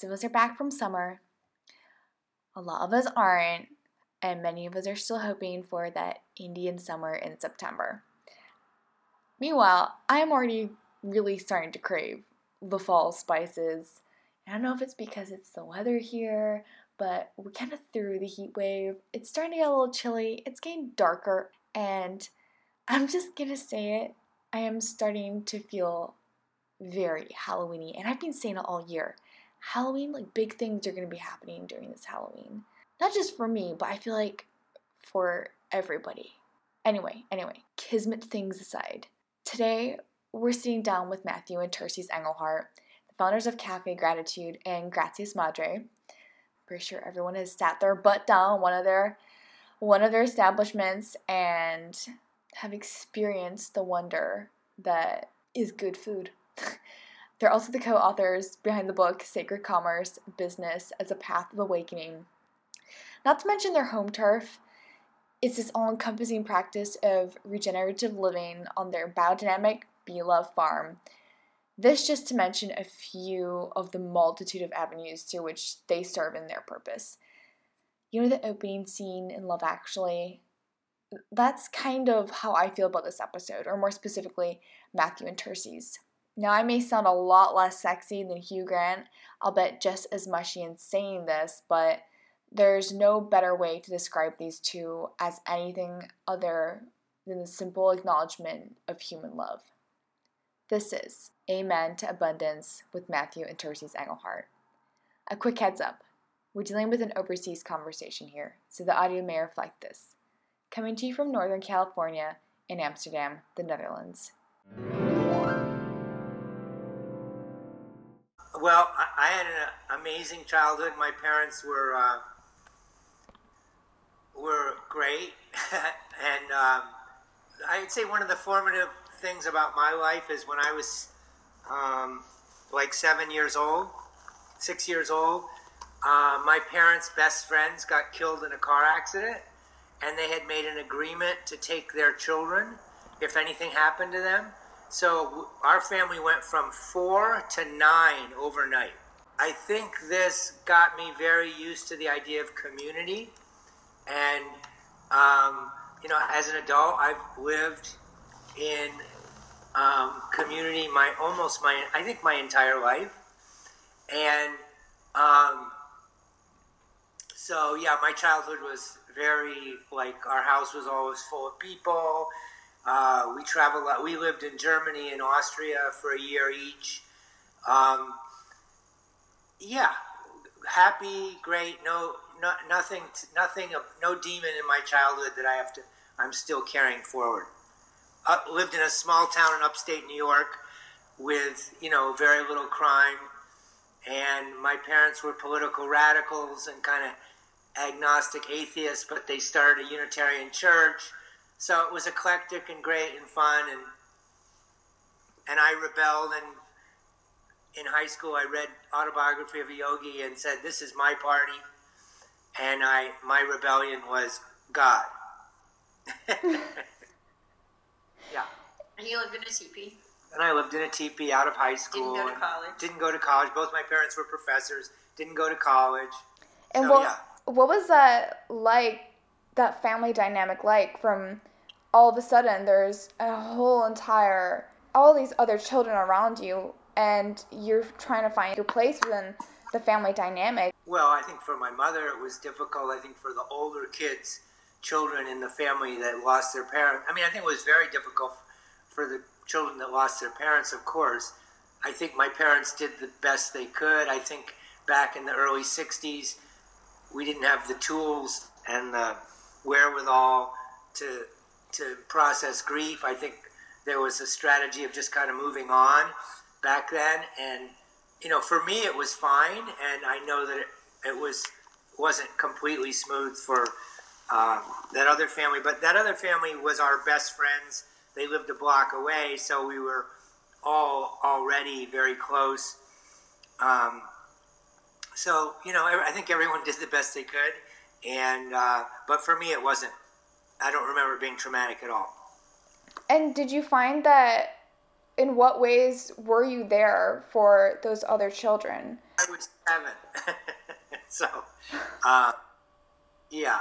Most of us are back from summer. A lot of us aren't, and many of us are still hoping for that Indian summer in September. Meanwhile, I'm already really starting to crave the fall spices. I don't know if it's because it's the weather here, but we're kind of through the heat wave. It's starting to get a little chilly. It's getting darker, and I'm just going to say it. I am starting to feel very Halloween-y, and I've been saying it all year. Halloween, like, big things are going to be happening during this Halloween. Not just for me, but I feel like for everybody. Anyway, kismet things aside. Today, we're sitting down with Matthew and Terces Engelhardt, the founders of Cafe Gratitude and Gracias Madre. I'm pretty sure everyone has sat their butt down on one of their establishments and have experienced the wonder that is good food. They're also the co-authors behind the book Sacred Commerce, Business as a Path of Awakening. Not to mention their home turf, it's this all-encompassing practice of regenerative living on their biodynamic Be Love Farm. This just to mention a few of the multitude of avenues through which they serve in their purpose. You know, the opening scene in Love Actually? That's kind of how I feel about this episode, or more specifically, Matthew and Terces. Now, I may sound a lot less sexy than Hugh Grant. I'll bet just as mushy in saying this, but there's no better way to describe these two as anything other than the simple acknowledgement of human love. This is Amen to Abundance with Matthew and Terces Engelhardt. A quick heads up, we're dealing with an overseas conversation here, so the audio may reflect this. Coming to you from Northern California in Amsterdam, the Netherlands. Well, I had an amazing childhood. My parents were great, and I'd say one of the formative things about my life is when I was 6 years old, my parents' best friends got killed in a car accident, and they had made an agreement to take their children if anything happened to them. So our family went from 4 to 9 overnight. I think this got me very used to the idea of community. And, as an adult, I've lived in community my entire life. And my childhood was very, our house was always full of people. We traveled a lot. We lived in Germany and Austria for a year each. Happy, great. No demon in my childhood that I'm still carrying forward. Lived in a small town in upstate New York with, very little crime. And my parents were political radicals and kind of agnostic atheists, but they started a Unitarian church. So it was eclectic and great and fun, and I rebelled, and in high school I read Autobiography of a Yogi and said, this is my party, and my rebellion was God. Yeah. And you lived in a teepee. And I lived in a teepee out of high school. Didn't go to college. Both my parents were professors. Didn't go to college. And so, what was that like? That family dynamic, from all of a sudden there's a whole entire, all these other children around you, and you're trying to find your place within the family dynamic. Well, I think for my mother it was difficult. I think for the older kids, children in the family that lost their parents, I think it was very difficult for the children that lost their parents, of course. I think my parents did the best they could. I think back in the early 60s, we didn't have the tools and the wherewithal to process grief. I think there was a strategy of just kind of moving on back then, and for me it was fine, and I know that it wasn't completely smooth for that other family, but that other family was our best friends. They lived a block away, so we were all already very close. I think everyone did the best they could. And, but for me, it wasn't. I don't remember it being traumatic at all. And did you find that, in what ways were you there for those other children? I was 7. Yeah,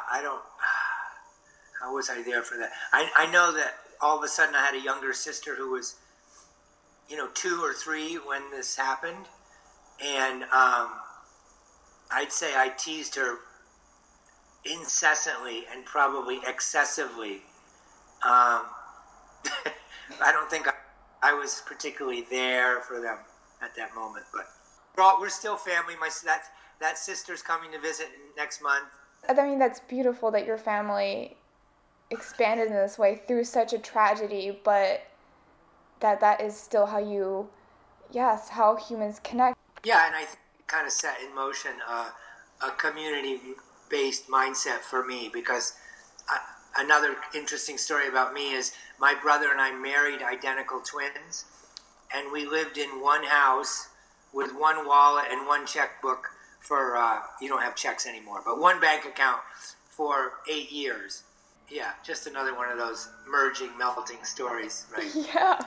how was I there for that? I know that all of a sudden I had a younger sister who was, 2 or 3 when this happened. And I'd say I teased her incessantly and probably excessively. I don't think I was particularly there for them at that moment, but we're still family. That sister's coming to visit next month. I mean, that's beautiful that your family expanded in this way through such a tragedy, but that is still how how humans connect. Yeah, and I think it kind of set in motion a community-based mindset for me, because another interesting story about me is my brother and I married identical twins, and we lived in one house with one wallet and one checkbook for, you don't have checks anymore, but one bank account for 8 years. Yeah, just another one of those merging, melting stories, right? Yeah.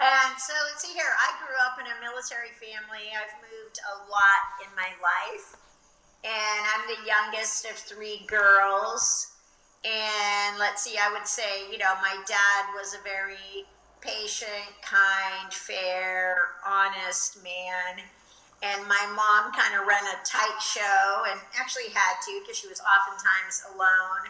And so, let's see here. I grew up in a military family. I've moved a lot in my life. And I'm the youngest of 3 girls. And let's see, I would say, my dad was a very patient, kind, fair, honest man. And my mom kind of ran a tight show, and actually had to, because she was oftentimes alone.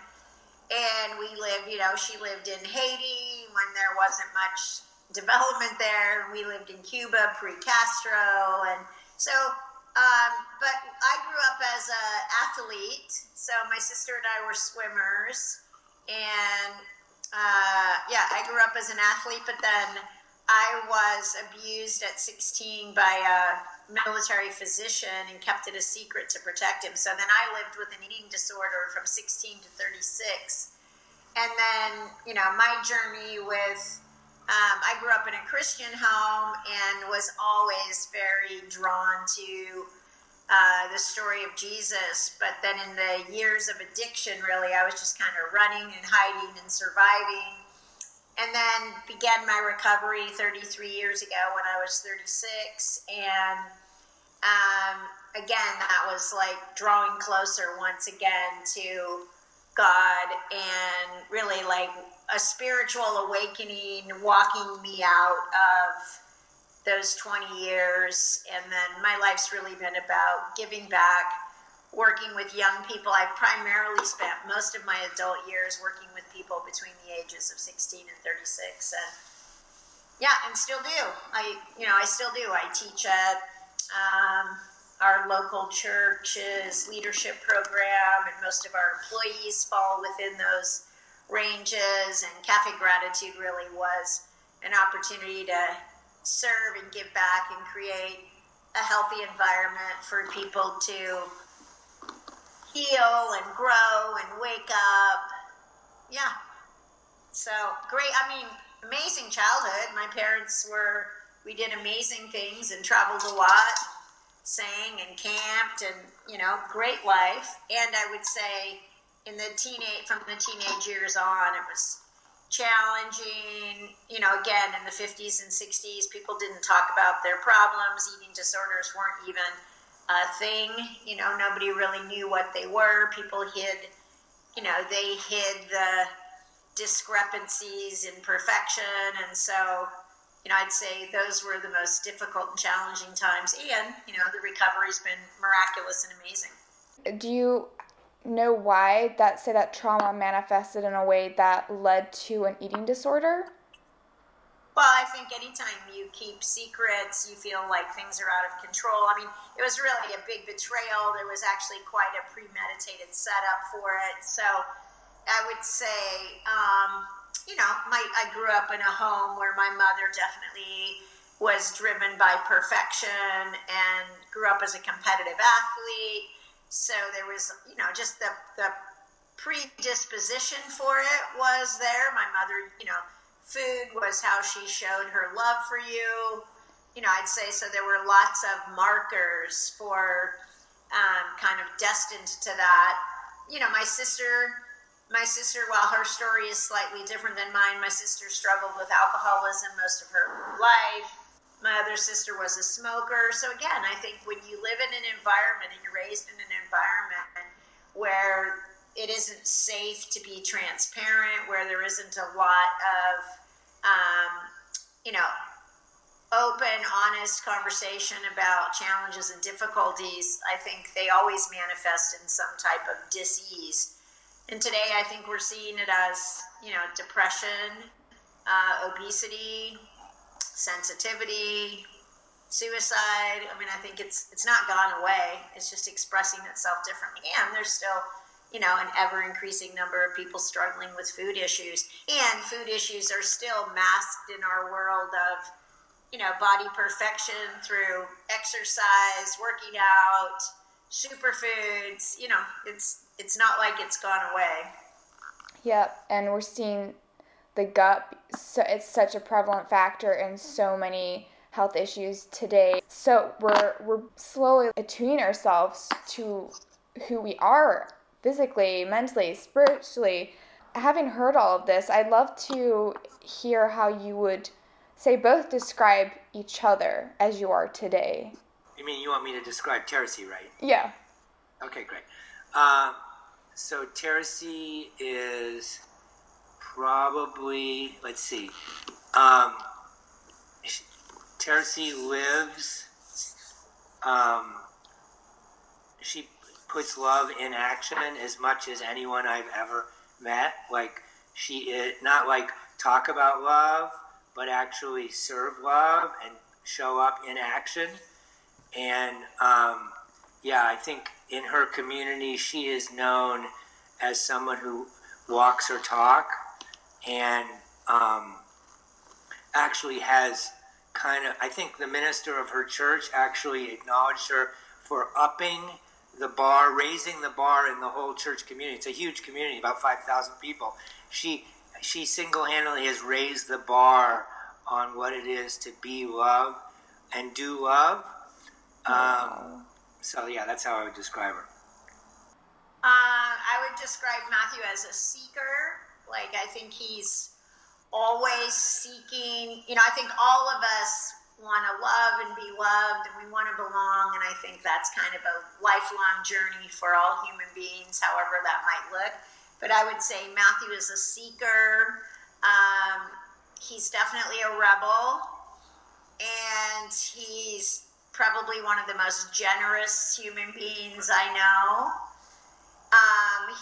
And we lived, she lived in Haiti when there wasn't much development there. And we lived in Cuba pre-Castro. And so, but I grew up as an athlete. So my sister and I were swimmers. And I grew up as an athlete, but then I was abused at 16 by a military physician and kept it a secret to protect him. So then I lived with an eating disorder from 16 to 36. And then, my journey with, I grew up in a Christian home and was always very drawn to the story of Jesus. But then in the years of addiction, really, I was just kind of running and hiding and surviving. And then began my recovery 33 years ago when I was 36. And again, that was like drawing closer once again to God and really like a spiritual awakening, walking me out of those 20 years. And then my life's really been about giving back, working with young people. I primarily spent most of my adult years working with people between the ages of 16 and 36, and still do. I still do. I teach at our local church's leadership program, and most of our employees fall within those ranges. And Cafe Gratitude really was an opportunity to serve and give back and create a healthy environment for people to heal and grow and wake up. Yeah. So great. Amazing childhood. My parents we did amazing things and traveled a lot, sang and camped, and, great life. And I would say from the teenage years on, it was challenging. Again, in the 50s and 60s, people didn't talk about their problems. Eating disorders weren't even a thing. Nobody really knew what they were. People hid the discrepancies in perfection. And so, I'd say those were the most difficult and challenging times. And, the recovery's been miraculous and amazing. Do you know why that trauma manifested in a way that led to an eating disorder? Well, I think anytime you keep secrets, you feel like things are out of control. It was really a big betrayal. There was actually quite a premeditated setup for it. So I would say, I grew up in a home where my mother definitely was driven by perfection and grew up as a competitive athlete. So there was, just the predisposition for it was there. My mother, food was how she showed her love for you. I'd say so there were lots of markers for kind of destined to that. My sister, while her story is slightly different than mine, my sister struggled with alcoholism most of her life. My other sister was a smoker. So again, I think when you live in an environment and you're raised in an environment where it isn't safe to be transparent, where there isn't a lot of, open, honest conversation about challenges and difficulties, I think they always manifest in some type of dis-ease. And today I think we're seeing it as, depression, obesity, sensitivity, suicide. I mean, I think it's not gone away. It's just expressing itself differently. And there's still, an ever increasing number of people struggling with food issues. And food issues are still masked in our world of, body perfection through exercise, working out, superfoods. It's not like it's gone away. Yeah, and we're seeing the gut. So it's such a prevalent factor in so many health issues today. So we're slowly attuning ourselves to who we are physically, mentally, spiritually. Having heard all of this, I'd love to hear how you would say both describe each other as you are today. You mean you want me to describe Terces, right? Yeah. Okay, great. So Terces is probably, Terces lives, she puts love in action as much as anyone I've ever met. She is not talk about love, but actually serve love and show up in action. And I think in her community, she is known as someone who walks her talk and actually has I think the minister of her church actually acknowledged her for upping the bar, raising the bar in the whole church community. It's a huge community, about 5,000 people. She single-handedly has raised the bar on what it is to be love and do love. That's how I would describe her. I would describe Matthew as a seeker. I think he's always seeking. I think all of us want to love and be loved, and we want to belong, and I think that's kind of a lifelong journey for all human beings, however that might look. But I would say Matthew is a seeker. He's definitely a rebel, and he's probably one of the most generous human beings I know.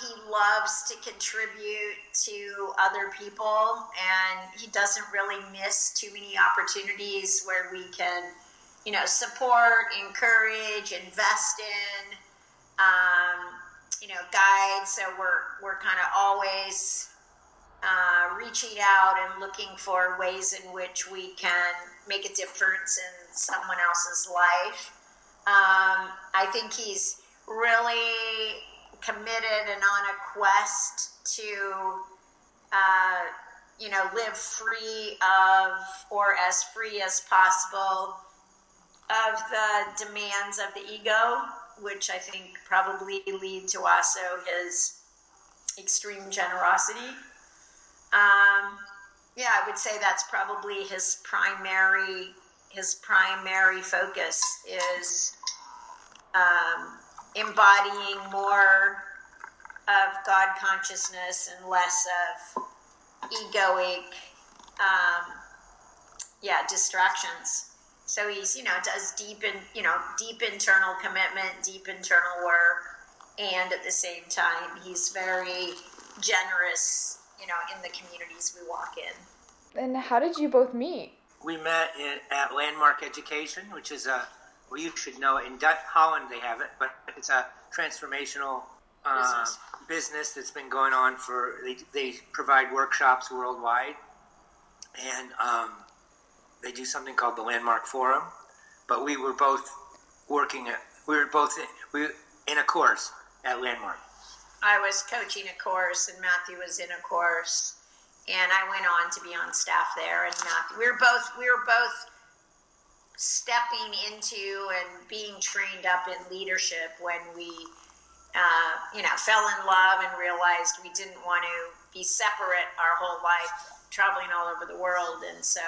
He loves to contribute to other people, and he doesn't really miss too many opportunities where we can, support, encourage, invest in, guide. So we're kind of always reaching out and looking for ways in which we can make a difference in someone else's life. I think he's really committed and on a quest to, live free of, or as free as possible of, the demands of the ego, which I think probably lead to also his extreme generosity. I would say that's probably his primary focus is embodying more of God consciousness and less of egoic, distractions. So he's, does deep internal commitment, deep internal work, and at the same time, he's very generous, in the communities we walk in. And how did you both meet? We met at Landmark Education, which is you should know, in Holland they have it, but it's a transformational business that's been going on they provide workshops worldwide, and they do something called the Landmark Forum, but we were both in a course at Landmark. I was coaching a course, and Matthew was in a course, and I went on to be on staff there. And Matthew, we were both stepping into and being trained up in leadership when we, fell in love and realized we didn't want to be separate our whole life, traveling all over the world, and so.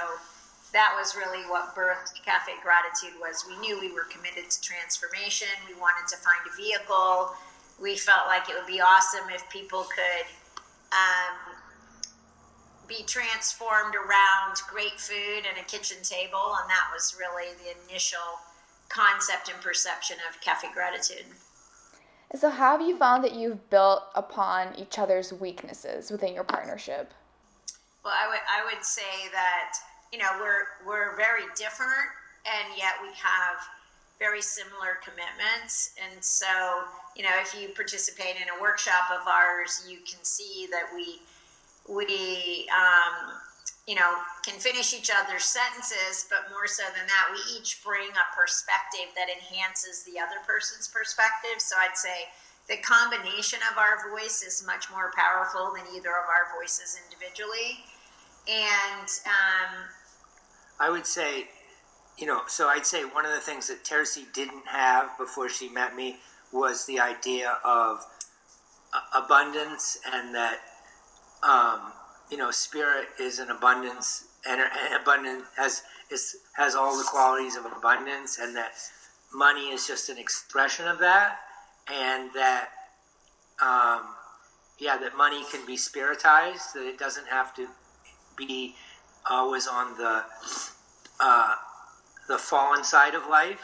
that was really what birthed Cafe Gratitude. Was we knew we were committed to transformation. We wanted to find a vehicle. We felt like it would be awesome if people could be transformed around great food and a kitchen table. And that was really the initial concept and perception of Cafe Gratitude. So how have you found that you've built upon each other's weaknesses within your partnership? Well, I would say that, you know, we're very different, and yet we have very similar commitments. And so, you know, if you participate in a workshop of ours, you can see that we you know, can finish each other's sentences, but more so than that, we each bring a perspective that enhances the other person's perspective. So I'd say the combination of our voice is much more powerful than either of our voices individually. And I would say, you know, so I'd say one of the things that Terce didn't have before she met me was the idea of abundance, and that, you know, spirit is an abundance, and abundance has all the qualities of abundance, and that money is just an expression of that, and that, that money can be spiritized, that it doesn't have to be always on the fallen side of life,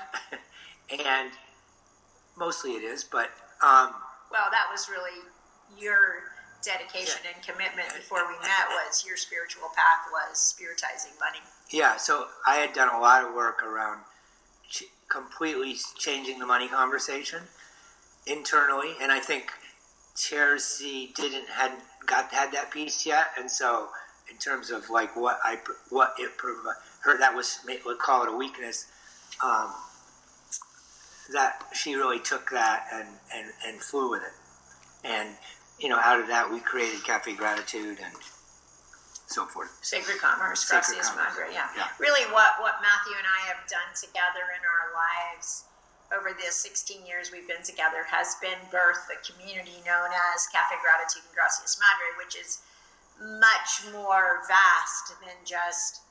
and mostly it is, but... well, that was really your dedication and commitment before we met, was your spiritual path was spiritizing money. Yeah, so I had done a lot of work around completely changing the money conversation internally, and I think Terce hadn't had that piece yet, and so... in terms of like what it provided her, that was, we'll call it a weakness, that she really took that and flew with it. And, you know, out of that we created Cafe Gratitude and so forth. Sacred Commerce, Gracias Madre, yeah. Really what Matthew and I have done together in our lives over the 16 years we've been together has been birth the community known as Cafe Gratitude and Gracias Madre, which is much more vast than just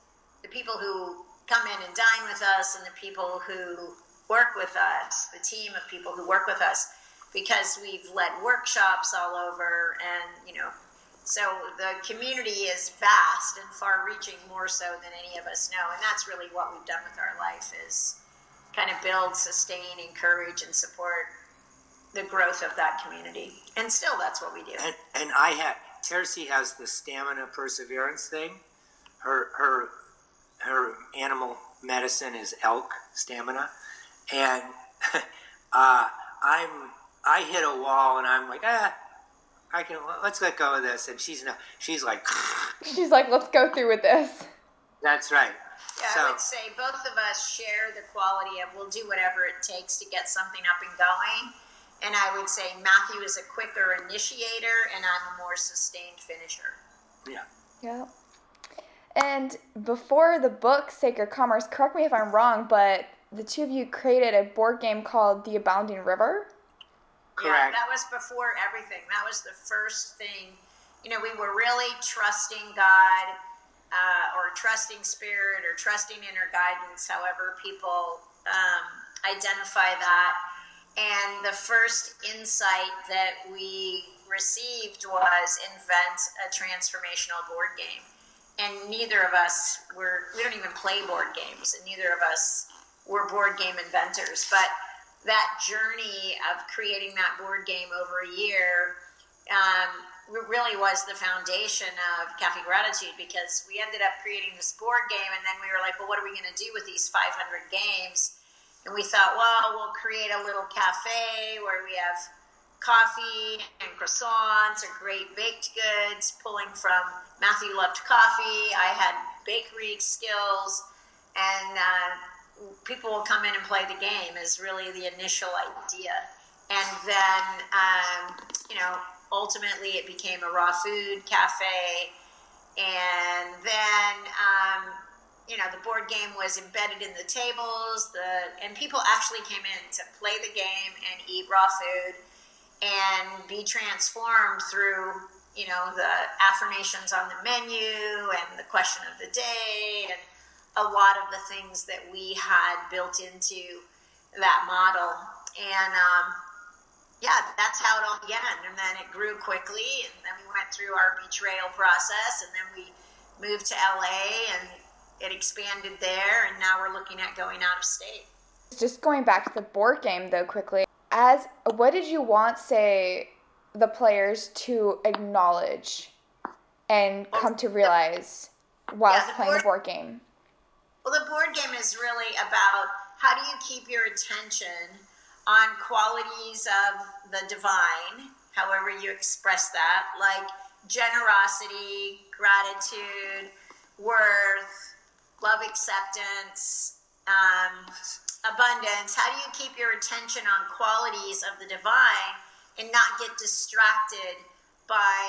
the people who come in and dine with us and the people who work with us, the team of people who work with us, because we've led workshops all over, and, you know, so the community is vast and far-reaching, more so than any of us know, and that's really what we've done with our life, is kind of build, sustain, encourage, and support the growth of that community. And still, that's what we do. And Terce has the stamina perseverance thing. Her animal medicine is elk stamina, and I hit a wall, and I'm like, let's let go of this, and she's like let's go through with this. That's right. Yeah, so, I would say both of us share the quality of we'll do whatever it takes to get something up and going. And I would say Matthew is a quicker initiator, and I'm a more sustained finisher. Yeah. And before the book Sacred Commerce, correct me if I'm wrong, but the two of you created a board game called The Abounding River? Correct. Yeah, that was before everything. That was the first thing. You know, we were really trusting God, or trusting spirit, or trusting inner guidance, however people identify that. And the first insight that we received was invent a transformational board game. And neither of us we don't even play board games, and neither of us were board game inventors. But that journey of creating that board game over a year really was the foundation of Cafe Gratitude, because we ended up creating this board game, and then we were like, well, what are we going to do with these 500 games? And we thought, well, we'll create a little cafe where we have coffee and croissants or great baked goods, pulling from Matthew loved coffee. I had bakery skills, and people will come in and play the game is really the initial idea. And then, you know, ultimately it became a raw food cafe. And then... you know, the board game was embedded in the tables, and people actually came in to play the game and eat raw food and be transformed through, you know, the affirmations on the menu and the question of the day and a lot of the things that we had built into that model. And that's how it all began. And then it grew quickly. And then we went through our betrayal process. And then we moved to LA and it expanded there. And now we're looking at going out of state. Just going back to the board game, though, quickly, what did you want, say, the players to acknowledge and come to realize while playing the board game? Well, the board game is really about how do you keep your attention on qualities of the divine, however you express that, like generosity, gratitude, worth, love, acceptance, abundance. How do you keep your attention on qualities of the divine and not get distracted by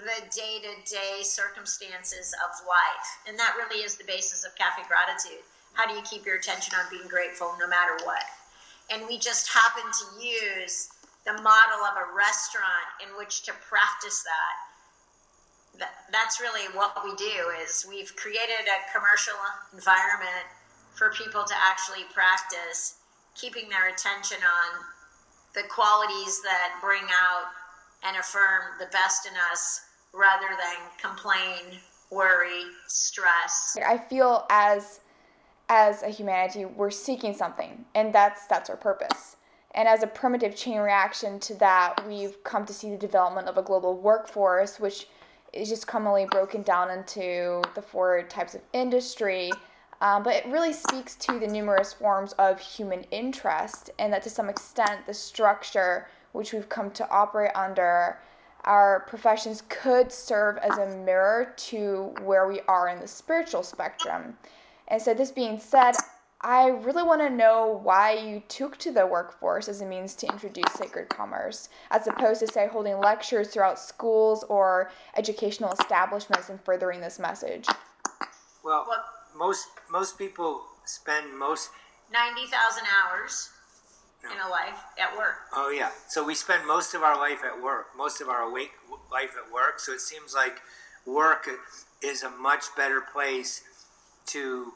the day-to-day circumstances of life? And that really is the basis of Cafe Gratitude. How do you keep your attention on being grateful no matter what? And we just happen to use the model of a restaurant in which to practice that. That's really what we do, is we've created a commercial environment for people to actually practice keeping their attention on the qualities that bring out and affirm the best in us rather than complain, worry, stress. I feel as a humanity, we're seeking something, and that's our purpose. And as a primitive chain reaction to that, we've come to see the development of a global workforce, which is just commonly broken down into the 4 types of industry. But it really speaks to the numerous forms of human interest, and that to some extent, the structure which we've come to operate under our professions could serve as a mirror to where we are in the spiritual spectrum. And so this being said, I really want to know why you took to the workforce as a means to introduce sacred commerce, as opposed to, say, holding lectures throughout schools or educational establishments and furthering this message. Well, most people spend 90,000 hours in a life at work. Oh, yeah. So we spend most of our life at work, most of our awake life at work. So it seems like work is a much better place to,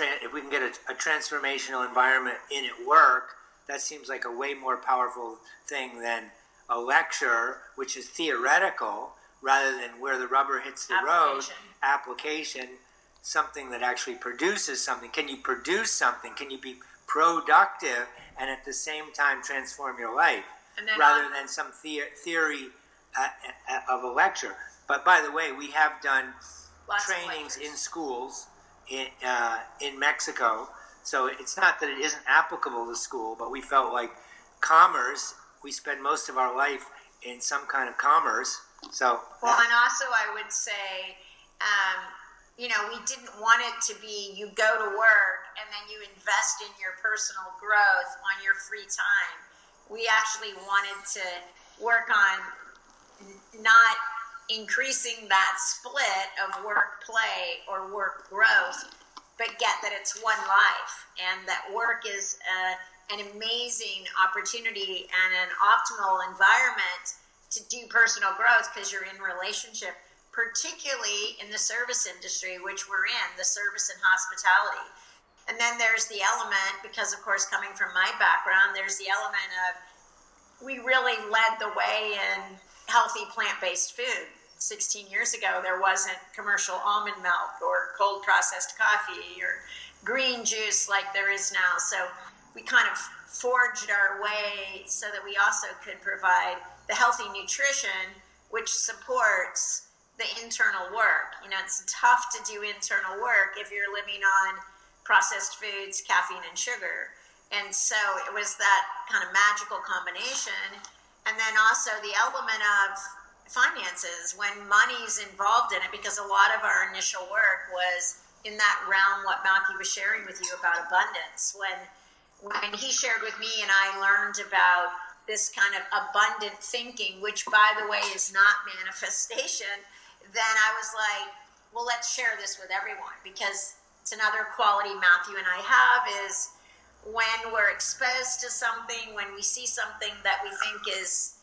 if we can get a transformational environment in at work, that seems like a way more powerful thing than a lecture, which is theoretical, rather than where the rubber hits the road, application, something that actually produces something. Can you produce something? Can you be productive and at the same time transform your life, rather than some theory of a lecture? But by the way, we have done trainings in schools in Mexico, so it's not that it isn't applicable to school, but we felt like commerce, we spend most of our life in some kind of commerce. So and also I would say, we didn't want it to be you go to work and then you invest in your personal growth on your free time. We actually wanted to work on not increasing that split of work play or work growth, but get that it's one life, and that work is an amazing opportunity and an optimal environment to do personal growth because you're in relationship, particularly in the service industry, which we're in, the service and hospitality. And then there's the element, because of course, coming from my background, there's the element of we really led the way in healthy plant-based food. 16 years ago, there wasn't commercial almond milk or cold processed coffee or green juice like there is now. So we kind of forged our way so that we also could provide the healthy nutrition, which supports the internal work. It's tough to do internal work if you're living on processed foods, caffeine, and sugar. And so it was that kind of magical combination. And then also the element of finances, when money's involved in it, because a lot of our initial work was in that realm, what Matthew was sharing with you about abundance. When he shared with me and I learned about this kind of abundant thinking, which by the way is not manifestation, then I was like, well, let's share this with everyone, because it's another quality Matthew and I have is when we're exposed to something, when we see something that we think is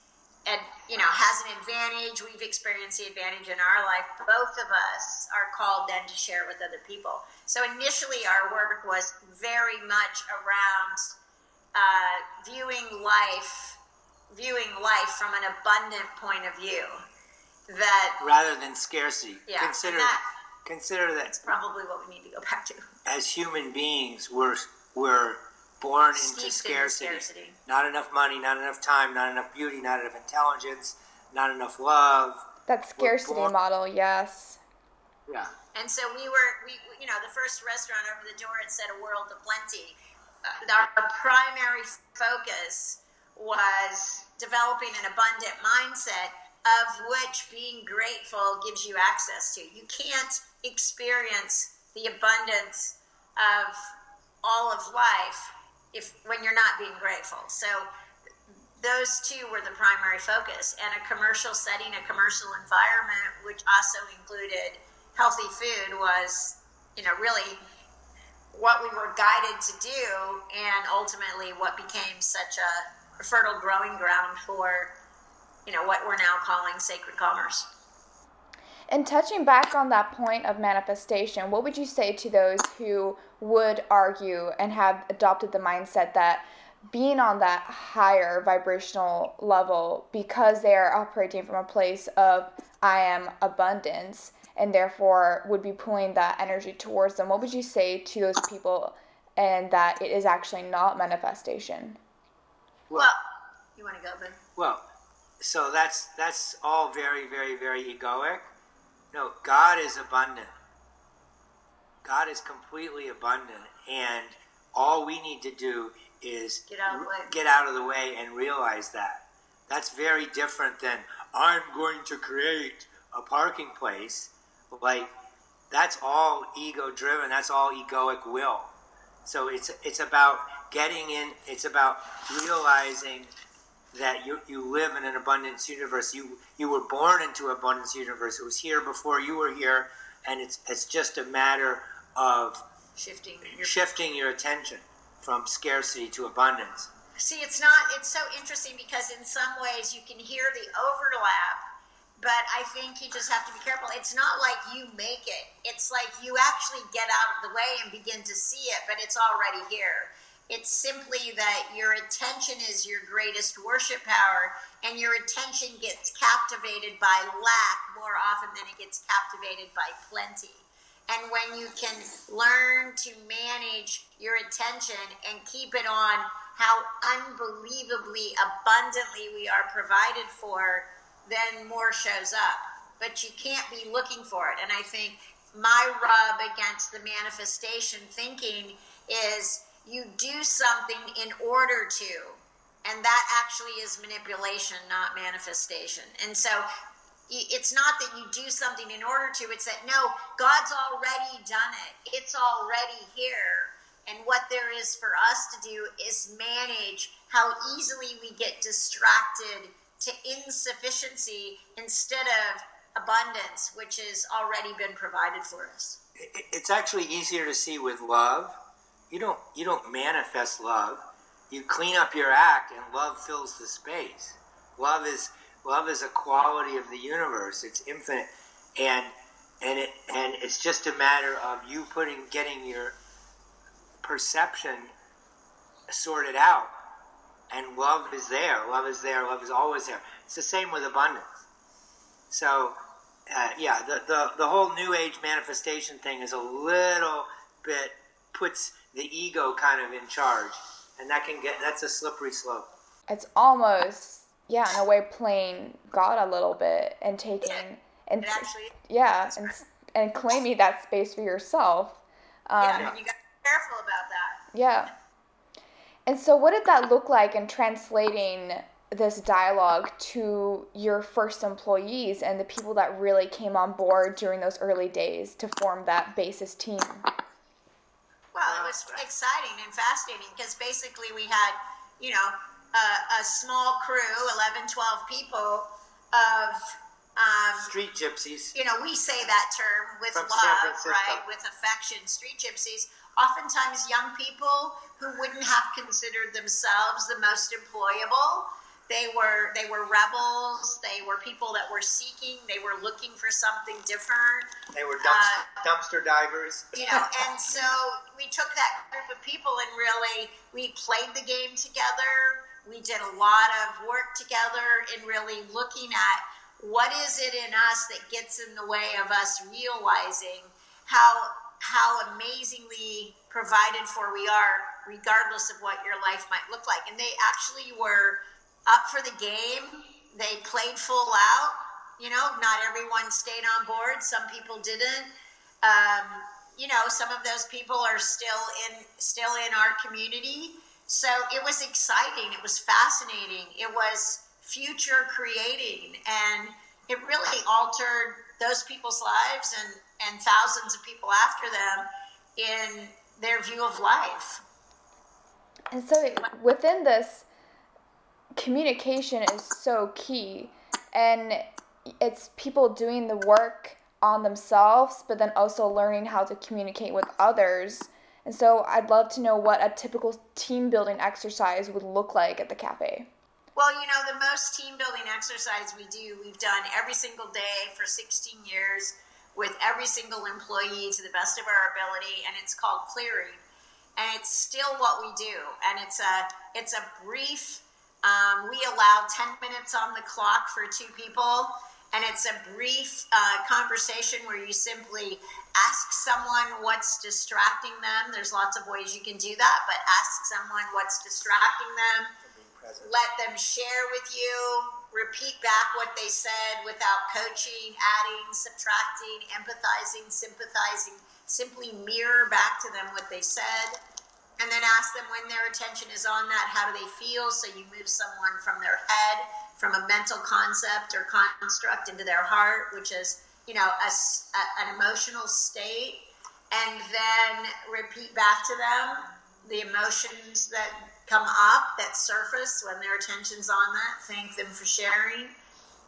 and, you know, has an advantage. We've experienced the advantage in our life. Both of us are called then to share it with other people. So initially our work was very much around viewing life from an abundant point of view. That rather than scarcity, yeah, consider that. That's probably what we need to go back to. As human beings, we're born into scarcity. Not enough money, not enough time, not enough beauty, not enough intelligence, not enough love. That scarcity model, yes. Yeah. And so we the first restaurant over the door, it said a world of plenty. Our primary focus was developing an abundant mindset, of which being grateful gives you access to. You can't experience the abundance of all of life when you're not being grateful. So those two were the primary focus, and a commercial setting, a commercial environment, which also included healthy food, was, you know, really what we were guided to do, and ultimately what became such a fertile growing ground for, you know, what we're now calling sacred commerce. And touching back on that point of manifestation, what would you say to those who would argue and have adopted the mindset that being on that higher vibrational level, because they are operating from a place of I am abundance, and therefore would be pulling that energy towards them, what would you say to those people, and that it is actually not manifestation? Well, you want to go, Ben? Well, so that's all very, very, very egoic. No, God is abundant. God is completely abundant, and all we need to do is get out of the way and realize that. That's very different than I'm going to create a parking place. Like, that's all ego-driven. That's all egoic will. So it's about getting in. It's about realizing that you live in an abundance universe. You were born into an abundance universe. It was here before you were here, and it's just a matter of shifting your attention from scarcity to abundance. See, it's so interesting, because in some ways you can hear the overlap, but I think you just have to be careful. It's not like you make it. It's like you actually get out of the way and begin to see it, but it's already here. It's simply that your attention is your greatest worship power, and your attention gets captivated by lack more often than it gets captivated by plenty. And when you can learn to manage your attention and keep it on how unbelievably abundantly we are provided for, then more shows up. But you can't be looking for it. And I think my rub against the manifestation thinking is, you do something in order to, and that actually is manipulation, not manifestation. And so it's not that you do something in order to, it's that, no, God's already done it. It's already here. And what there is for us to do is manage how easily we get distracted to insufficiency instead of abundance, which has already been provided for us. It's actually easier to see with love. You don't manifest love. You clean up your act, and love fills the space. Love is a quality of the universe. It's infinite, and it's just a matter of you getting your perception sorted out. And love is there. Love is there. Love is always there. It's the same with abundance. So, the whole New Age manifestation thing is a little bit puts the ego kind of in charge, and that's a slippery slope. It's almost, in a way, playing God a little bit and taking and actually, and claiming that space for yourself. And you got to be careful about that. Yeah. And so, what did that look like in translating this dialogue to your first employees and the people that really came on board during those early days to form that basis team? Well, it was exciting and fascinating, because basically we had, a small crew, 11, 12 people of... street gypsies. We say that term with love, right, with affection, street gypsies. Oftentimes young people who wouldn't have considered themselves the most employable, They were rebels. They were people that were seeking. They were looking for something different. They were dumpster divers. You know, and so we took that group of people and really we played the game together. We did a lot of work together in really looking at what is it in us that gets in the way of us realizing how amazingly provided for we are, regardless of what your life might look like. And they actually were up for the game. They played full out. You know, not everyone stayed on board. Some people didn't. You know, some of those people are still in our community. So it was exciting. It was fascinating. It was future creating, and it really altered those people's lives and thousands of people after them in their view of life. And so within this, communication is so key, and it's people doing the work on themselves, but then also learning how to communicate with others. And so I'd love to know what a typical team building exercise would look like at the cafe. Well, you know, the most team building exercise we've done every single day for 16 years with every single employee to the best of our ability, and it's called clearing. And it's still what we do, and it's a brief. We allow 10 minutes on the clock for two people, and it's a brief conversation where you simply ask someone what's distracting them. There's lots of ways you can do that, but ask someone what's distracting them. Let them share with you, repeat back what they said without coaching, adding, subtracting, empathizing, sympathizing, simply mirror back to them what they said. And then ask them when their attention is on that, how do they feel? So you move someone from their head, from a mental concept or construct into their heart, which is, you know, an emotional state. And then repeat back to them the emotions that come up, that surface when their attention's on that. Thank them for sharing.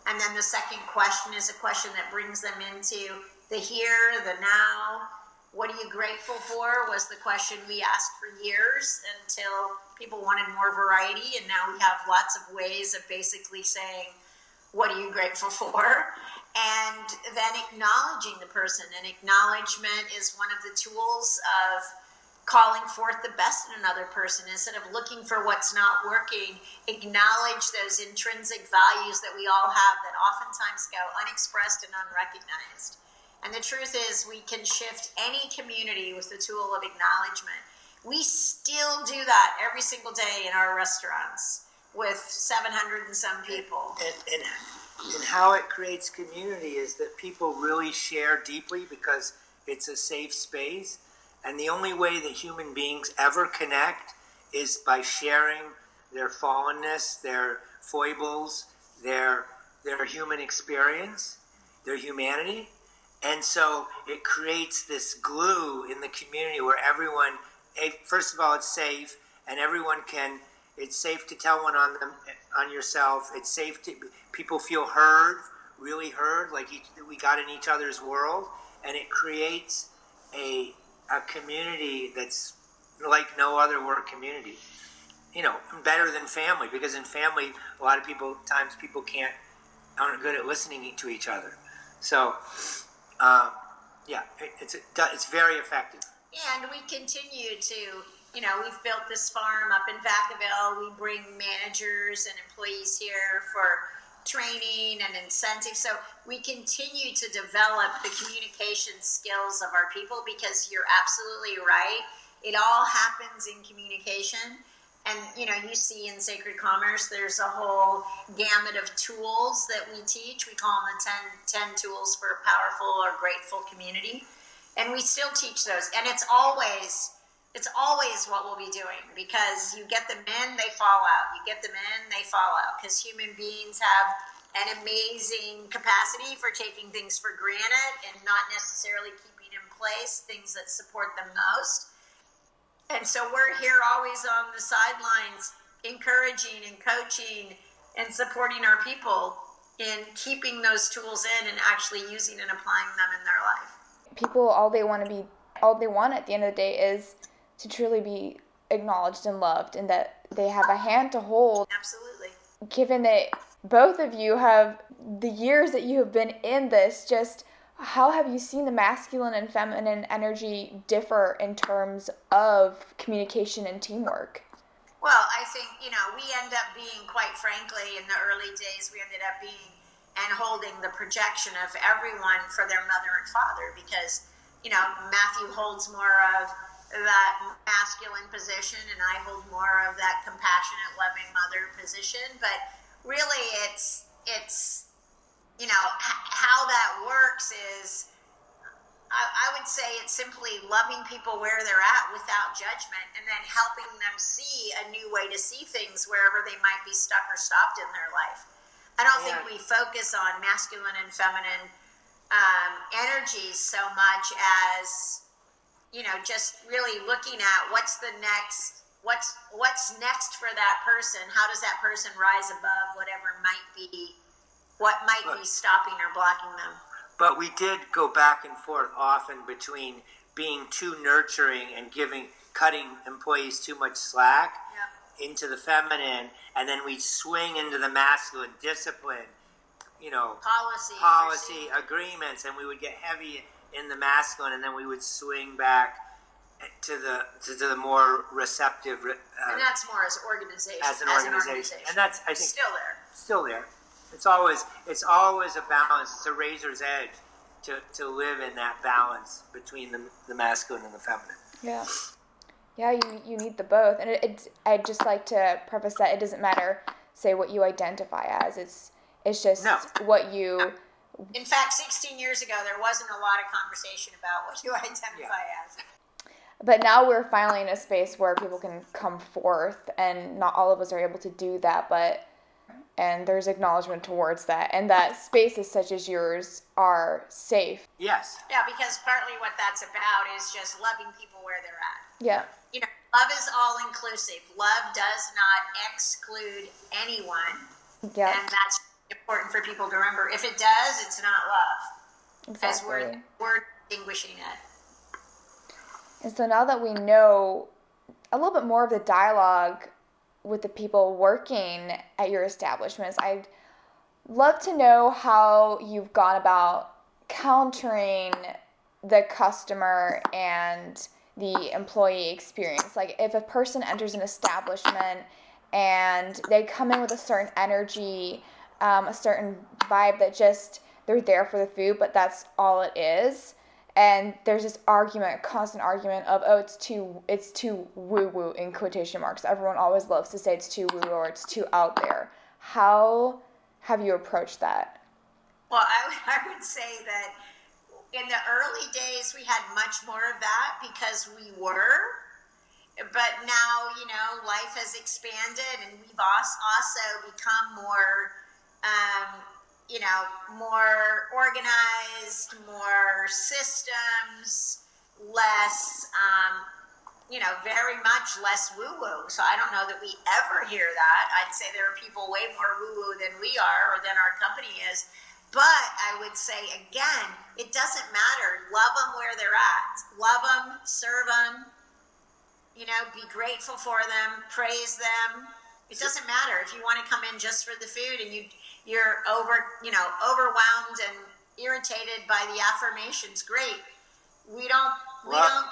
And then the second question is a question that brings them into the here, the now. What are you grateful for was the question we asked for years until people wanted more variety. And now we have lots of ways of basically saying, what are you grateful for? And then acknowledging the person. And acknowledgement is one of the tools of calling forth the best in another person. Instead of looking for what's not working, acknowledge those intrinsic values that we all have that oftentimes go unexpressed and unrecognized. And the truth is, we can shift any community with the tool of acknowledgement. We still do that every single day in our restaurants with 700 and some people. And how it creates community is that people really share deeply because it's a safe space. And the only way that human beings ever connect is by sharing their fallenness, their foibles, their human experience, their humanity. And so it creates this glue in the community where everyone, first of all, it's safe, and everyone can. It's safe to tell one on yourself. It's safe to people feel heard, really heard, like we got in each other's world, and it creates a community that's like no other work community. You know, better than family, because in family, a lot of people aren't good at listening to each other. So. It's very effective. And we continue to, you know, we've built this farm up in Vacaville. We bring managers and employees here for training and incentives. So we continue to develop the communication skills of our people because you're absolutely right. It all happens in communication. And, you know, you see in Sacred Commerce, there's a whole gamut of tools that we teach. We call them the 10 tools for a powerful or grateful community. And we still teach those. And it's always what we'll be doing because you get them in, they fall out. You get them in, they fall out. Because human beings have an amazing capacity for taking things for granted and not necessarily keeping in place things that support them most. And so we're here always on the sidelines, encouraging and coaching and supporting our people in keeping those tools in and actually using and applying them in their life. People, all they want at the end of the day is to truly be acknowledged and loved and that they have a hand to hold. Absolutely. given that both of you have the years that you have been in this, just how have you seen the masculine and feminine energy differ in terms of communication and teamwork? Well, I think, we end up being, quite frankly, in the early days, we ended up being and holding the projection of everyone for their mother and father, because, Matthew holds more of that masculine position, and I hold more of that compassionate, loving mother position. But really, it's how that works is, I would say it's simply loving people where they're at without judgment, and then helping them see a new way to see things wherever they might be stuck or stopped in their life. I don't think we focus on masculine and feminine energies so much as, just really looking at what's next for that person. How does that person rise above whatever might be, what might be stopping or blocking them? But we did go back and forth often between being too nurturing and cutting employees too much slack into the feminine, and then we'd swing into the masculine discipline, policy agreements, and we would get heavy in the masculine, and then we would swing back to the more receptive. And that's more as organization. As an organization. And that's, I think, still there. It's always a balance. It's a razor's edge to live in that balance between the masculine and the feminine. Yeah. Yeah, you need the both. And I'd just like to preface that it doesn't matter, say, what you identify as. It's just what you... No. In fact, 16 years ago, there wasn't a lot of conversation about what you identify as. But now we're finally in a space where people can come forth, and not all of us are able to do that, and there's acknowledgement towards that, and that spaces such as yours are safe. Yes. Yeah, because partly what that's about is just loving people where they're at. Yeah. Love is all-inclusive. Love does not exclude anyone, and that's important for people to remember. If it does, it's not love, because we're distinguishing it. And so now that we know a little bit more of the dialogue with the people working at your establishments, I'd love to know how you've gone about countering the customer and the employee experience. Like, if a person enters an establishment and they come in with a certain energy, a certain vibe that just, they're there for the food, but that's all it is. And there's this argument, constant argument of, oh, it's too woo-woo in quotation marks. Everyone always loves to say it's too woo-woo or it's too out there. How have you approached that? Well, I would say that in the early days we had much more of that because we were. But now, life has expanded, and we've also become more... more organized, more systems, less, very much less woo-woo. So I don't know that we ever hear that. I'd say there are people way more woo-woo than we are, or than our company is. But I would say, again, it doesn't matter. Love them where they're at. Love them, serve them, be grateful for them, praise them. It doesn't matter if you want to come in just for the food and you're overwhelmed and irritated by the affirmations. Great. We don't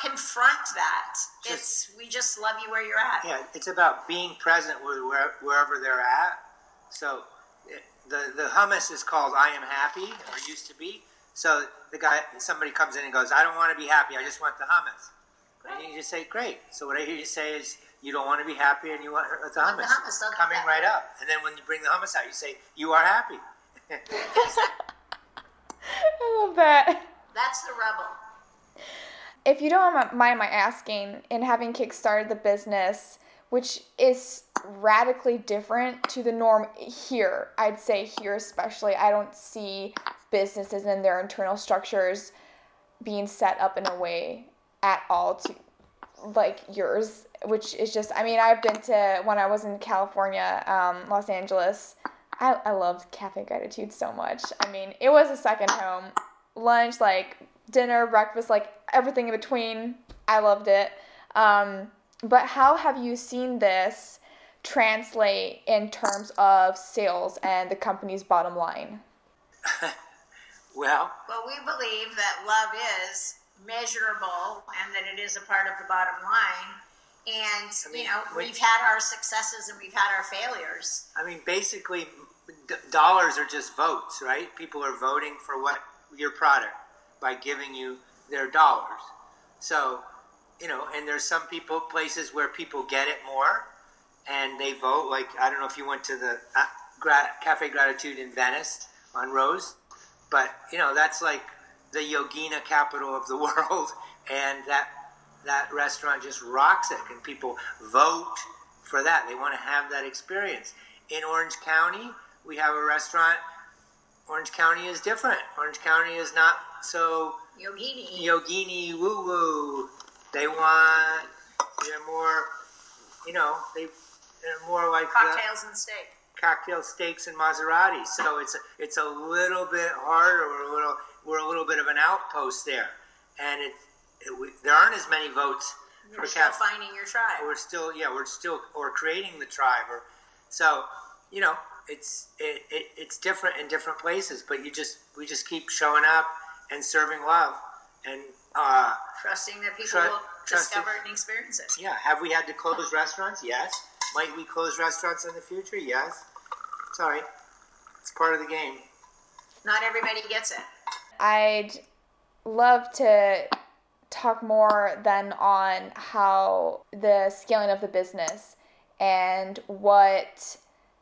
confront that. We just love you where you're at. Yeah, it's about being present wherever they're at. So the hummus is called I Am Happy, or used to be. So somebody comes in and goes, I don't want to be happy. I just want the hummus. Great. And you just say, great. So what I hear you say is, you don't want to be happy, and you want the hummus coming right up. And then when you bring the hummus out, you say, you are happy. I love that. That's the rebel. If you don't mind my asking, in having kickstarted the business, which is radically different to the norm here, I'd say here especially, I don't see businesses and their internal structures being set up in a way at all to like yours, which is just, I've been to, when I was in California, Los Angeles, I loved Cafe Gratitude so much. It was a second home. Lunch, dinner, breakfast, everything in between. I loved it. But how have you seen this translate in terms of sales and the company's bottom line? Well, we believe that love is measurable and that it is a part of the bottom line. And, we've had our successes and we've had our failures. I mean, basically, dollars are just votes, right? People are voting for what your product by giving you their dollars. So, and there's some places where people get it more and they vote. Like, I don't know if you went to the Cafe Gratitude in Venice on Rose, but, that's like the yogina capital of the world, and that restaurant just rocks it, and people vote for that. They want to have that experience. In Orange County, we have a restaurant. Orange County is different. Orange County is not so yogini woo-woo. They want, they're more, they're more like cocktails and steak. Cocktail steaks and Maserati. So it's a little bit harder. We're a little bit of an outpost there, and there aren't as many votes. You're still finding your tribe. We're still or creating the tribe. It's different in different places, but we just keep showing up and serving love and trusting that people will discover it and experience it. Yeah. Have we had to close restaurants? Yes. Might we close restaurants in the future? Yes. Sorry. It's part of the game. Not everybody gets it. I'd love to talk more then on how the scaling of the business and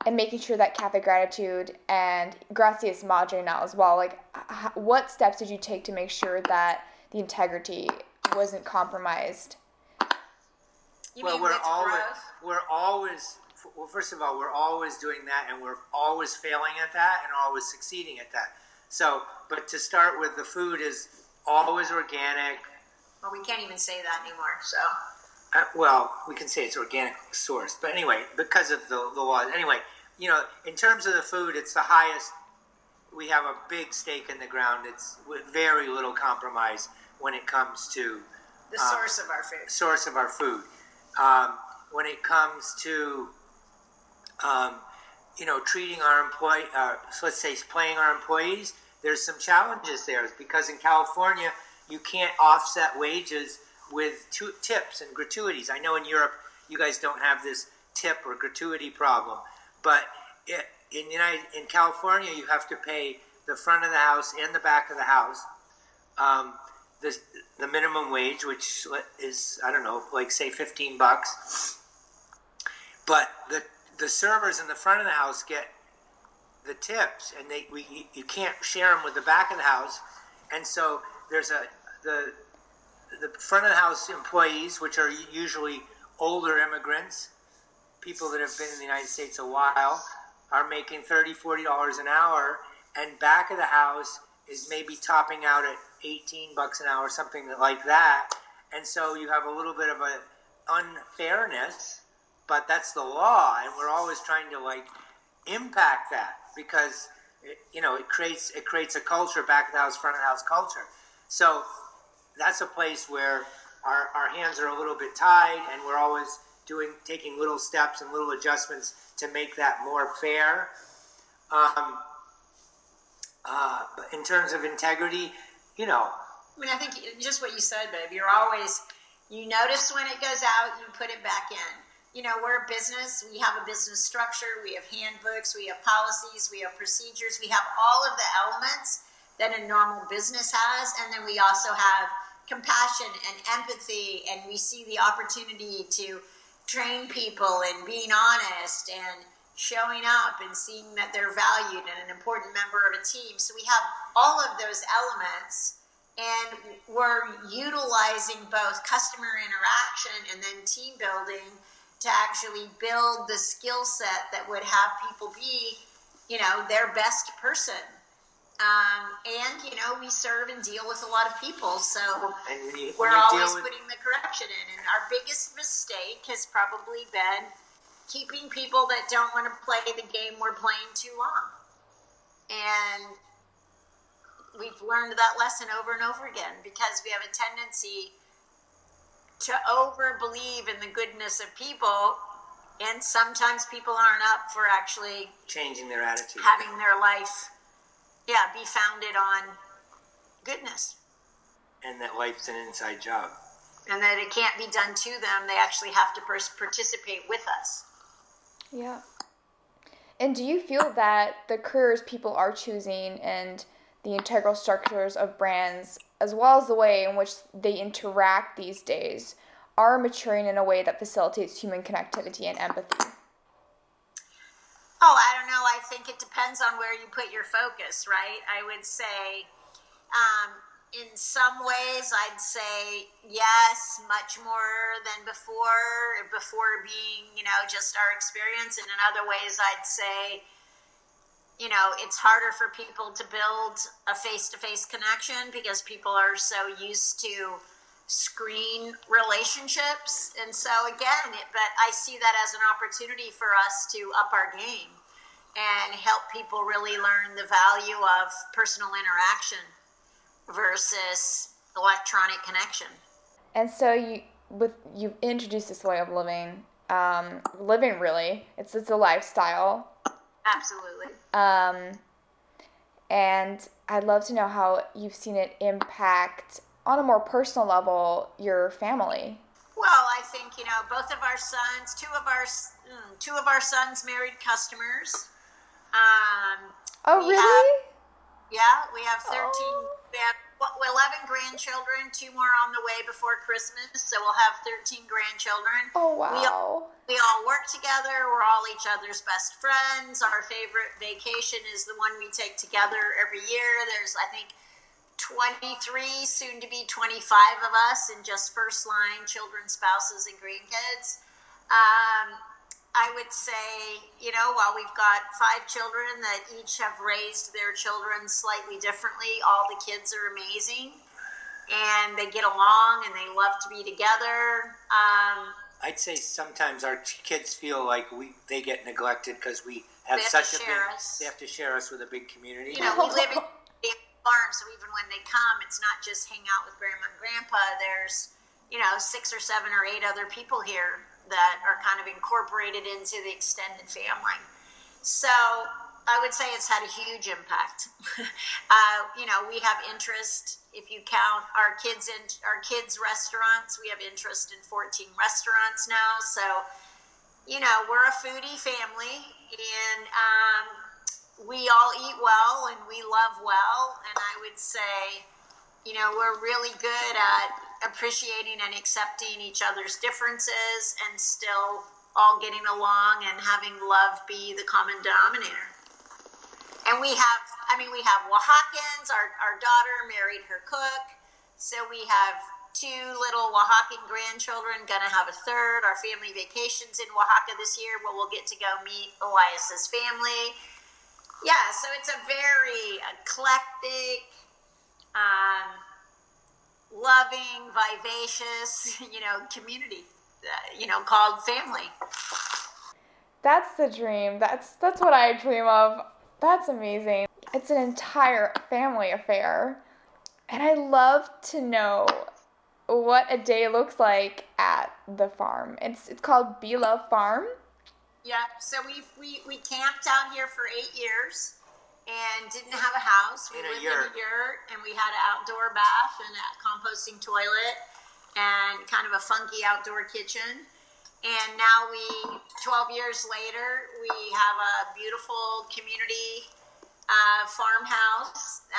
making sure that Cafe Gratitude and Gracias Madre now as well, like what steps did you take to make sure that the integrity wasn't compromised? Well, first of all, we're always doing that, and we're always failing at that and always succeeding at that. So, but to start with, the food is always organic. Well, we can't even say that anymore, so. We can say it's organic sourced, but anyway, because of the laws. Anyway, in terms of the food, it's the highest. We have a big stake in the ground. It's with very little compromise when it comes to the source of our food. When it comes to, treating our employee, paying our employees, there's some challenges there because in California, you can't offset wages with tips and gratuities. I know in Europe, you guys don't have this tip or gratuity problem, but in California, you have to pay the front of the house and the back of the house, the minimum wage, which is, I don't know, like say $15, but the servers in the front of the house get the tips, and you can't share them with the back of the house, and so there's the front of the house employees, which are usually older immigrants, people that have been in the United States a while, are making $30, $40 an hour, and back of the house is maybe topping out at $18 an hour, something like that. And so you have a little bit of an unfairness, but that's the law, and we're always trying to impact that because it creates a culture, back of the house, front of the house culture. So that's a place where our hands are a little bit tied, and we're always taking little steps and little adjustments to make that more fair. In terms of integrity, I think just what you said, babe, you're always, you notice when it goes out, you put it back in. We're a business, we have a business structure, we have handbooks, we have policies, we have procedures, we have all of the elements that a normal business has. And then we also have compassion and empathy, and we see the opportunity to train people and being honest and showing up and seeing that they're valued and an important member of a team. So we have all of those elements, and we're utilizing both customer interaction and then team building to actually build the skill set that would have people be, their best person. We serve and deal with a lot of people, so we're always putting the correction in. And our biggest mistake has probably been keeping people that don't want to play the game we're playing too long. And we've learned that lesson over and over again because we have a tendency to over believe in the goodness of people And sometimes people aren't up for actually changing their attitude, having their life, be founded on goodness. And that life's an inside job. And that it can't be done to them. They actually have to participate with us. Yeah. And do you feel that the careers people are choosing and the integral structures of brands, as well as the way in which they interact these days, are maturing in a way that facilitates human connectivity and empathy? Oh, I don't know. I think it depends on where you put your focus, right? I would say, in some ways, I'd say yes, much more than before being, just our experience. And in other ways, I'd say, it's harder for people to build a face-to-face connection because people are so used to screen relationships. And so again, but I see that as an opportunity for us to up our game and help people really learn the value of personal interaction versus electronic connection. And so you introduced this way of living, really, it's a lifestyle. Absolutely. And I'd love to know how you've seen it impact, on a more personal level, your family. Well, I think, both of our sons, two of our sons married customers. Oh, really? We have 13, oh. We have 11 grandchildren, 2 more on the way before Christmas, so we'll have 13 grandchildren. Oh, wow. We all work together, we're all each other's best friends. Our favorite vacation is the one we take together every year. There's, I think, 23, soon to be 25 of us, and just first line children, spouses, and grandkids. I would say, while we've got 5 children that each have raised their children slightly differently, all the kids are amazing, and they get along, and they love to be together. I'd say sometimes our kids feel like they get neglected because we have such a big... They have to share us with a big community. We live in... farm, so even when they come, it's not just hang out with grandma and grandpa. There's 6 or 7 or 8 other people here that are kind of incorporated into the extended family. So I would say it's had a huge impact. We have interest, if you count our kids' restaurants, we have interest in 14 restaurants now. So we're a foodie family, and we all eat well and we love well, and I would say, we're really good at appreciating and accepting each other's differences and still all getting along and having love be the common denominator. And we have Oaxacans. Our daughter married her cook, so we have 2 little Oaxacan grandchildren, going to have a 3rd. Our family vacation's in Oaxaca this year, where we'll get to go meet Elias's family. Yeah, so it's a very eclectic, loving, vivacious, community, called family. That's the dream. That's what I dream of. That's amazing. It's an entire family affair. And I love to know what a day looks like at the farm. It's called Be Love Farm. Yeah, so we camped out here for 8 years and didn't have a house. We lived in a yurt, and we had an outdoor bath and a composting toilet and kind of a funky outdoor kitchen. And now 12 years later, we have a beautiful community farmhouse.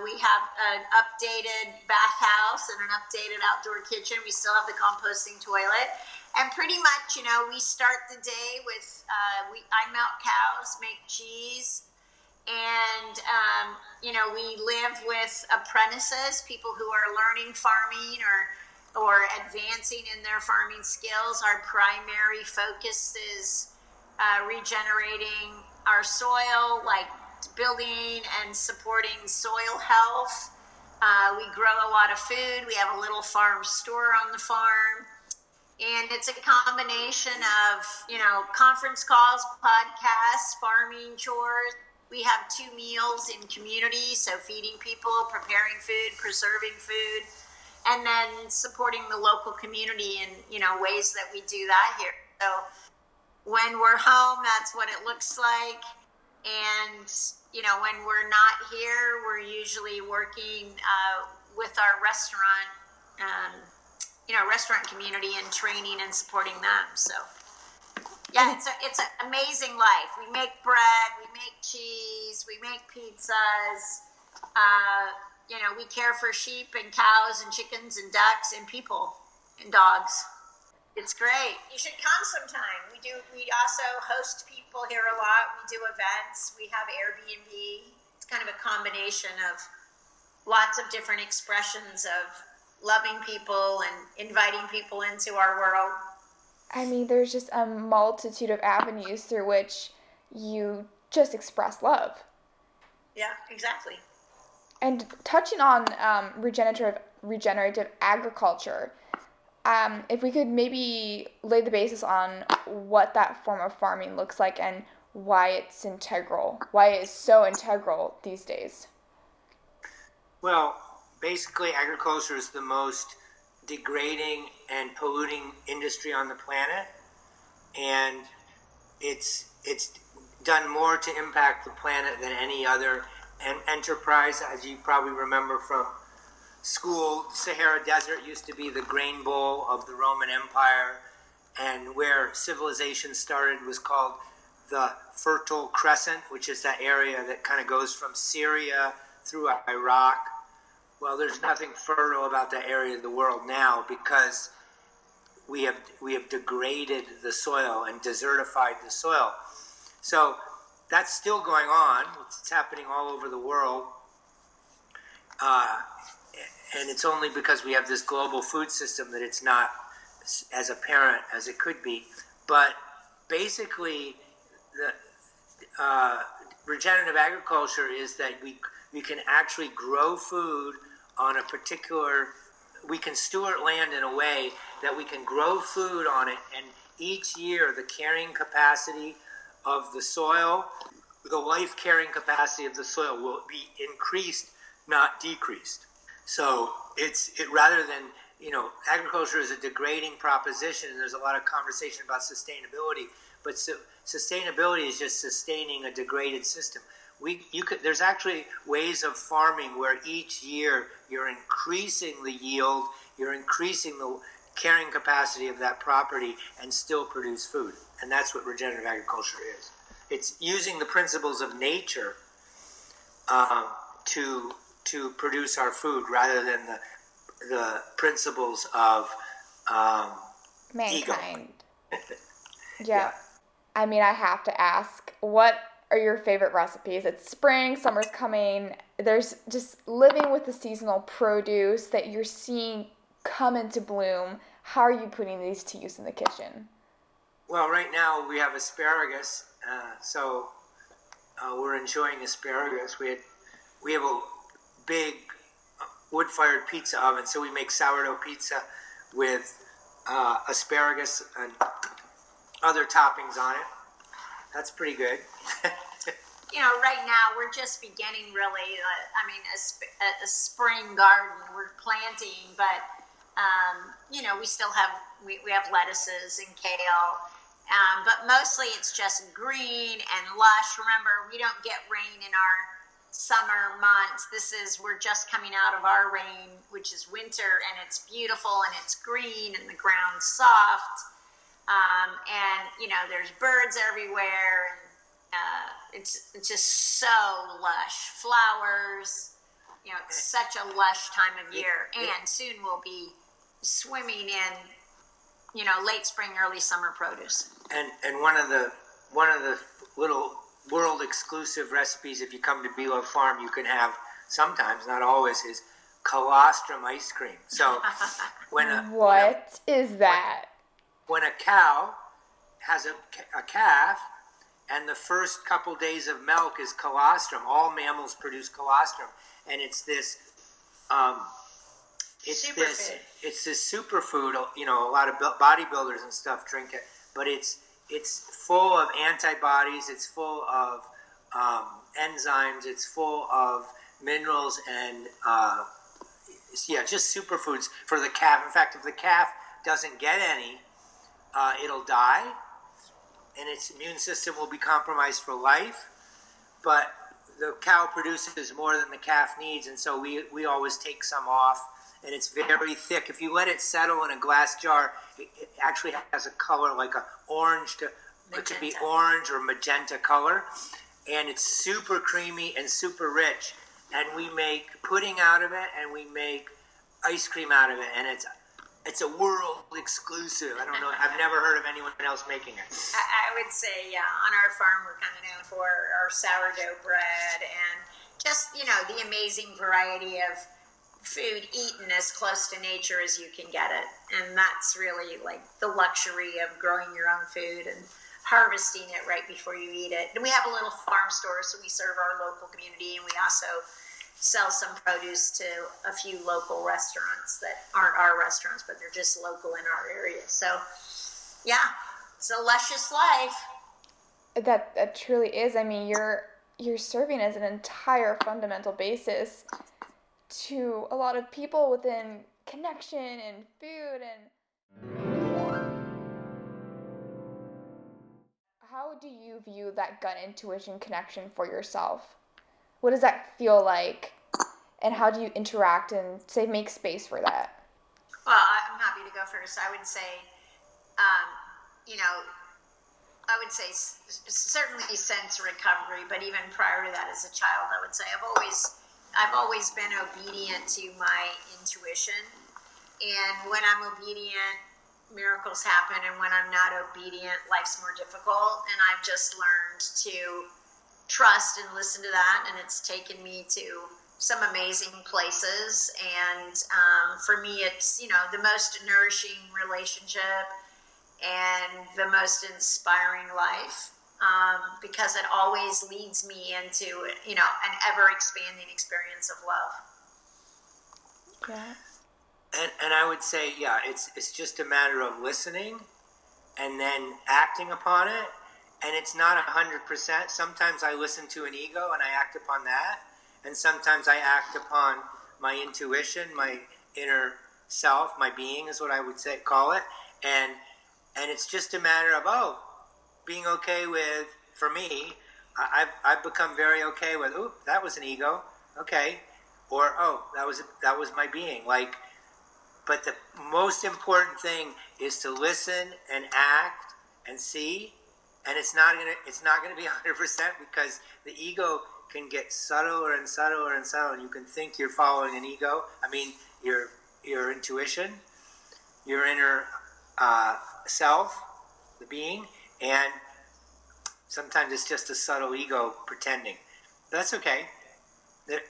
We have an updated bathhouse and an updated outdoor kitchen. We still have the composting toilet. And pretty much, we start the day with, I milk cows, make cheese, and, we live with apprentices, people who are learning farming or advancing in their farming skills. Our primary focus is regenerating our soil, like building and supporting soil health. We grow a lot of food. We have a little farm store on the farm. And it's a combination of, conference calls, podcasts, farming chores. We have 2 meals in community, so feeding people, preparing food, preserving food, and then supporting the local community in, ways that we do that here. So when we're home, that's what it looks like. And, you know, when we're not here, we're usually working with our restaurant, restaurant community and training and supporting them. So, yeah, it's an amazing life. We make bread, we make cheese, we make pizzas. We care for sheep and cows and chickens and ducks and people and dogs. It's great. You should come sometime. We also host people here a lot. We do events. We have Airbnb. It's kind of a combination of lots of different expressions of loving people and inviting people into our world. I mean, there's just a multitude of avenues through which you just express love. Yeah, exactly. And touching on regenerative agriculture, if we could maybe lay the basis on what that form of farming looks like and why it's so integral these days. Well, basically agriculture is the most degrading and polluting industry on the planet, and it's done more to impact the planet than any other enterprise. As you probably remember from school, Sahara Desert used to be the grain bowl of the Roman Empire, and where civilization started was called the Fertile Crescent, which is that area that kind of goes from Syria through Iraq. Well, there's nothing fertile about that area of the world now because we have degraded the soil and desertified the soil. So that's still going on. It's happening all over the world. And it's only because we have this global food system that it's not as apparent as it could be. But basically, the regenerative agriculture is that we can actually grow food on a particular, we can steward land in a way that we can grow food on it, and each year the carrying capacity of the soil, the life carrying capacity of the soil will be increased, not decreased. So it's rather than, agriculture is a degrading proposition. There's a lot of conversation about sustainability, but sustainability is just sustaining a degraded system. There's actually ways of farming where each year you're increasing the yield, you're increasing the carrying capacity of that property and still produce food. And that's what regenerative agriculture is. It's using the principles of nature to produce our food rather than the principles of mankind. Ego. Yeah. I mean, I have to ask, what are your favorite recipes? It's spring, summer's coming. There's just living with the seasonal produce that you're seeing come into bloom. How are you putting these to use in the kitchen? Well, right now we have asparagus, so we're enjoying asparagus. We have a big wood-fired pizza oven, so we make sourdough pizza with asparagus and other toppings on it. That's pretty good. Right now we're just beginning really, a spring garden. We're planting, but, we still have, we have lettuces and kale, but mostly it's just green and lush. Remember, we don't get rain in our summer months. We're just coming out of our rain, which is winter, and it's beautiful and it's green and the ground's soft. There's birds everywhere. It's just so lush. Flowers, it's such a lush time of year. And soon we'll be swimming in, late spring, early summer produce. And one of the little world exclusive recipes, if you come to Be Love Farm, you can have sometimes, not always, is colostrum ice cream. So what is that? When a cow has a calf, and the first couple days of milk is colostrum. All mammals produce colostrum, and it's this superfood. A lot of bodybuilders and stuff drink it, but it's full of antibodies. It's full of enzymes. It's full of minerals and just superfoods for the calf. In fact, if the calf doesn't get any, it'll die, and its immune system will be compromised for life. But the cow produces more than the calf needs, and so we always take some off. And it's very thick. If you let it settle in a glass jar, it actually has a color like an orange to magenta. It could be orange or magenta color. And it's super creamy and super rich. And we make pudding out of it, and we make ice cream out of it. And it's a world exclusive. I don't know. I've never heard of anyone else making it. I would say, yeah, on our farm, we're kind of known for our sourdough bread and just, you know, the amazing variety of food eaten as close to nature as you can get it. And that's really like the luxury of growing your own food and harvesting it right before you eat it. And we have a little farm store, so we serve our local community, and we also sell some produce to a few local restaurants that aren't our restaurants, but they're just local in our area. So yeah, it's a luscious life. That truly is. I mean, you're serving as an entire fundamental basis to a lot of people within connection and food. And how do you view that gut intuition connection for yourself? What does that feel like, and how do you interact and say make space for that? Well, I'm happy to go first. I would say, you know, I would say certainly since recovery, but even prior to that as a child, I would say I've always been obedient to my intuition, and when I'm obedient, miracles happen, and when I'm not obedient, life's more difficult. And I've just learned to trust and listen to that, and it's taken me to some amazing places. And for me, it's, you know, the most nourishing relationship and the most inspiring life. Because it always leads me into, you know, an ever-expanding experience of love. Yeah. And I would say, yeah, it's just a matter of listening and then acting upon it. And it's not 100%. Sometimes I listen to an ego and I act upon that. And sometimes I act upon my intuition, my inner self, my being is what I would say, call it. And it's just a matter of, oh, being okay with, for me, I've become very okay with, ooh, that was an ego, okay, or oh, that was my being. Like, but the most important thing is to listen and act and see, and it's not gonna be 100% because the ego can get subtler and subtler and subtler, and you can think you're following an ego. I mean, your intuition, your inner self, the being. And sometimes it's just a subtle ego pretending. That's okay. The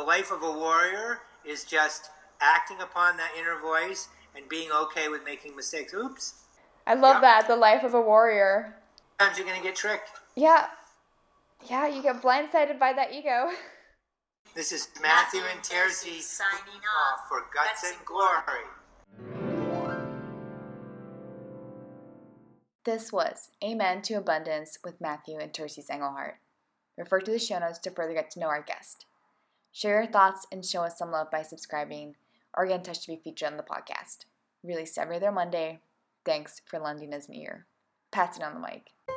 life of a warrior is just acting upon that inner voice and being okay with making mistakes. Oops. I love that, the life of a warrior. Sometimes you're going to get tricked. Yeah. Yeah, you get blindsided by that ego. This is Matthew and Terces signing off for Guts and Glory. This was Amen to Abundance with Matthew and Terces Engelhardt. Refer to the show notes to further get to know our guest. Share your thoughts and show us some love by subscribing or get in touch to be featured on the podcast. Released every other Monday. Thanks for lending us an ear. Pass it on the mic.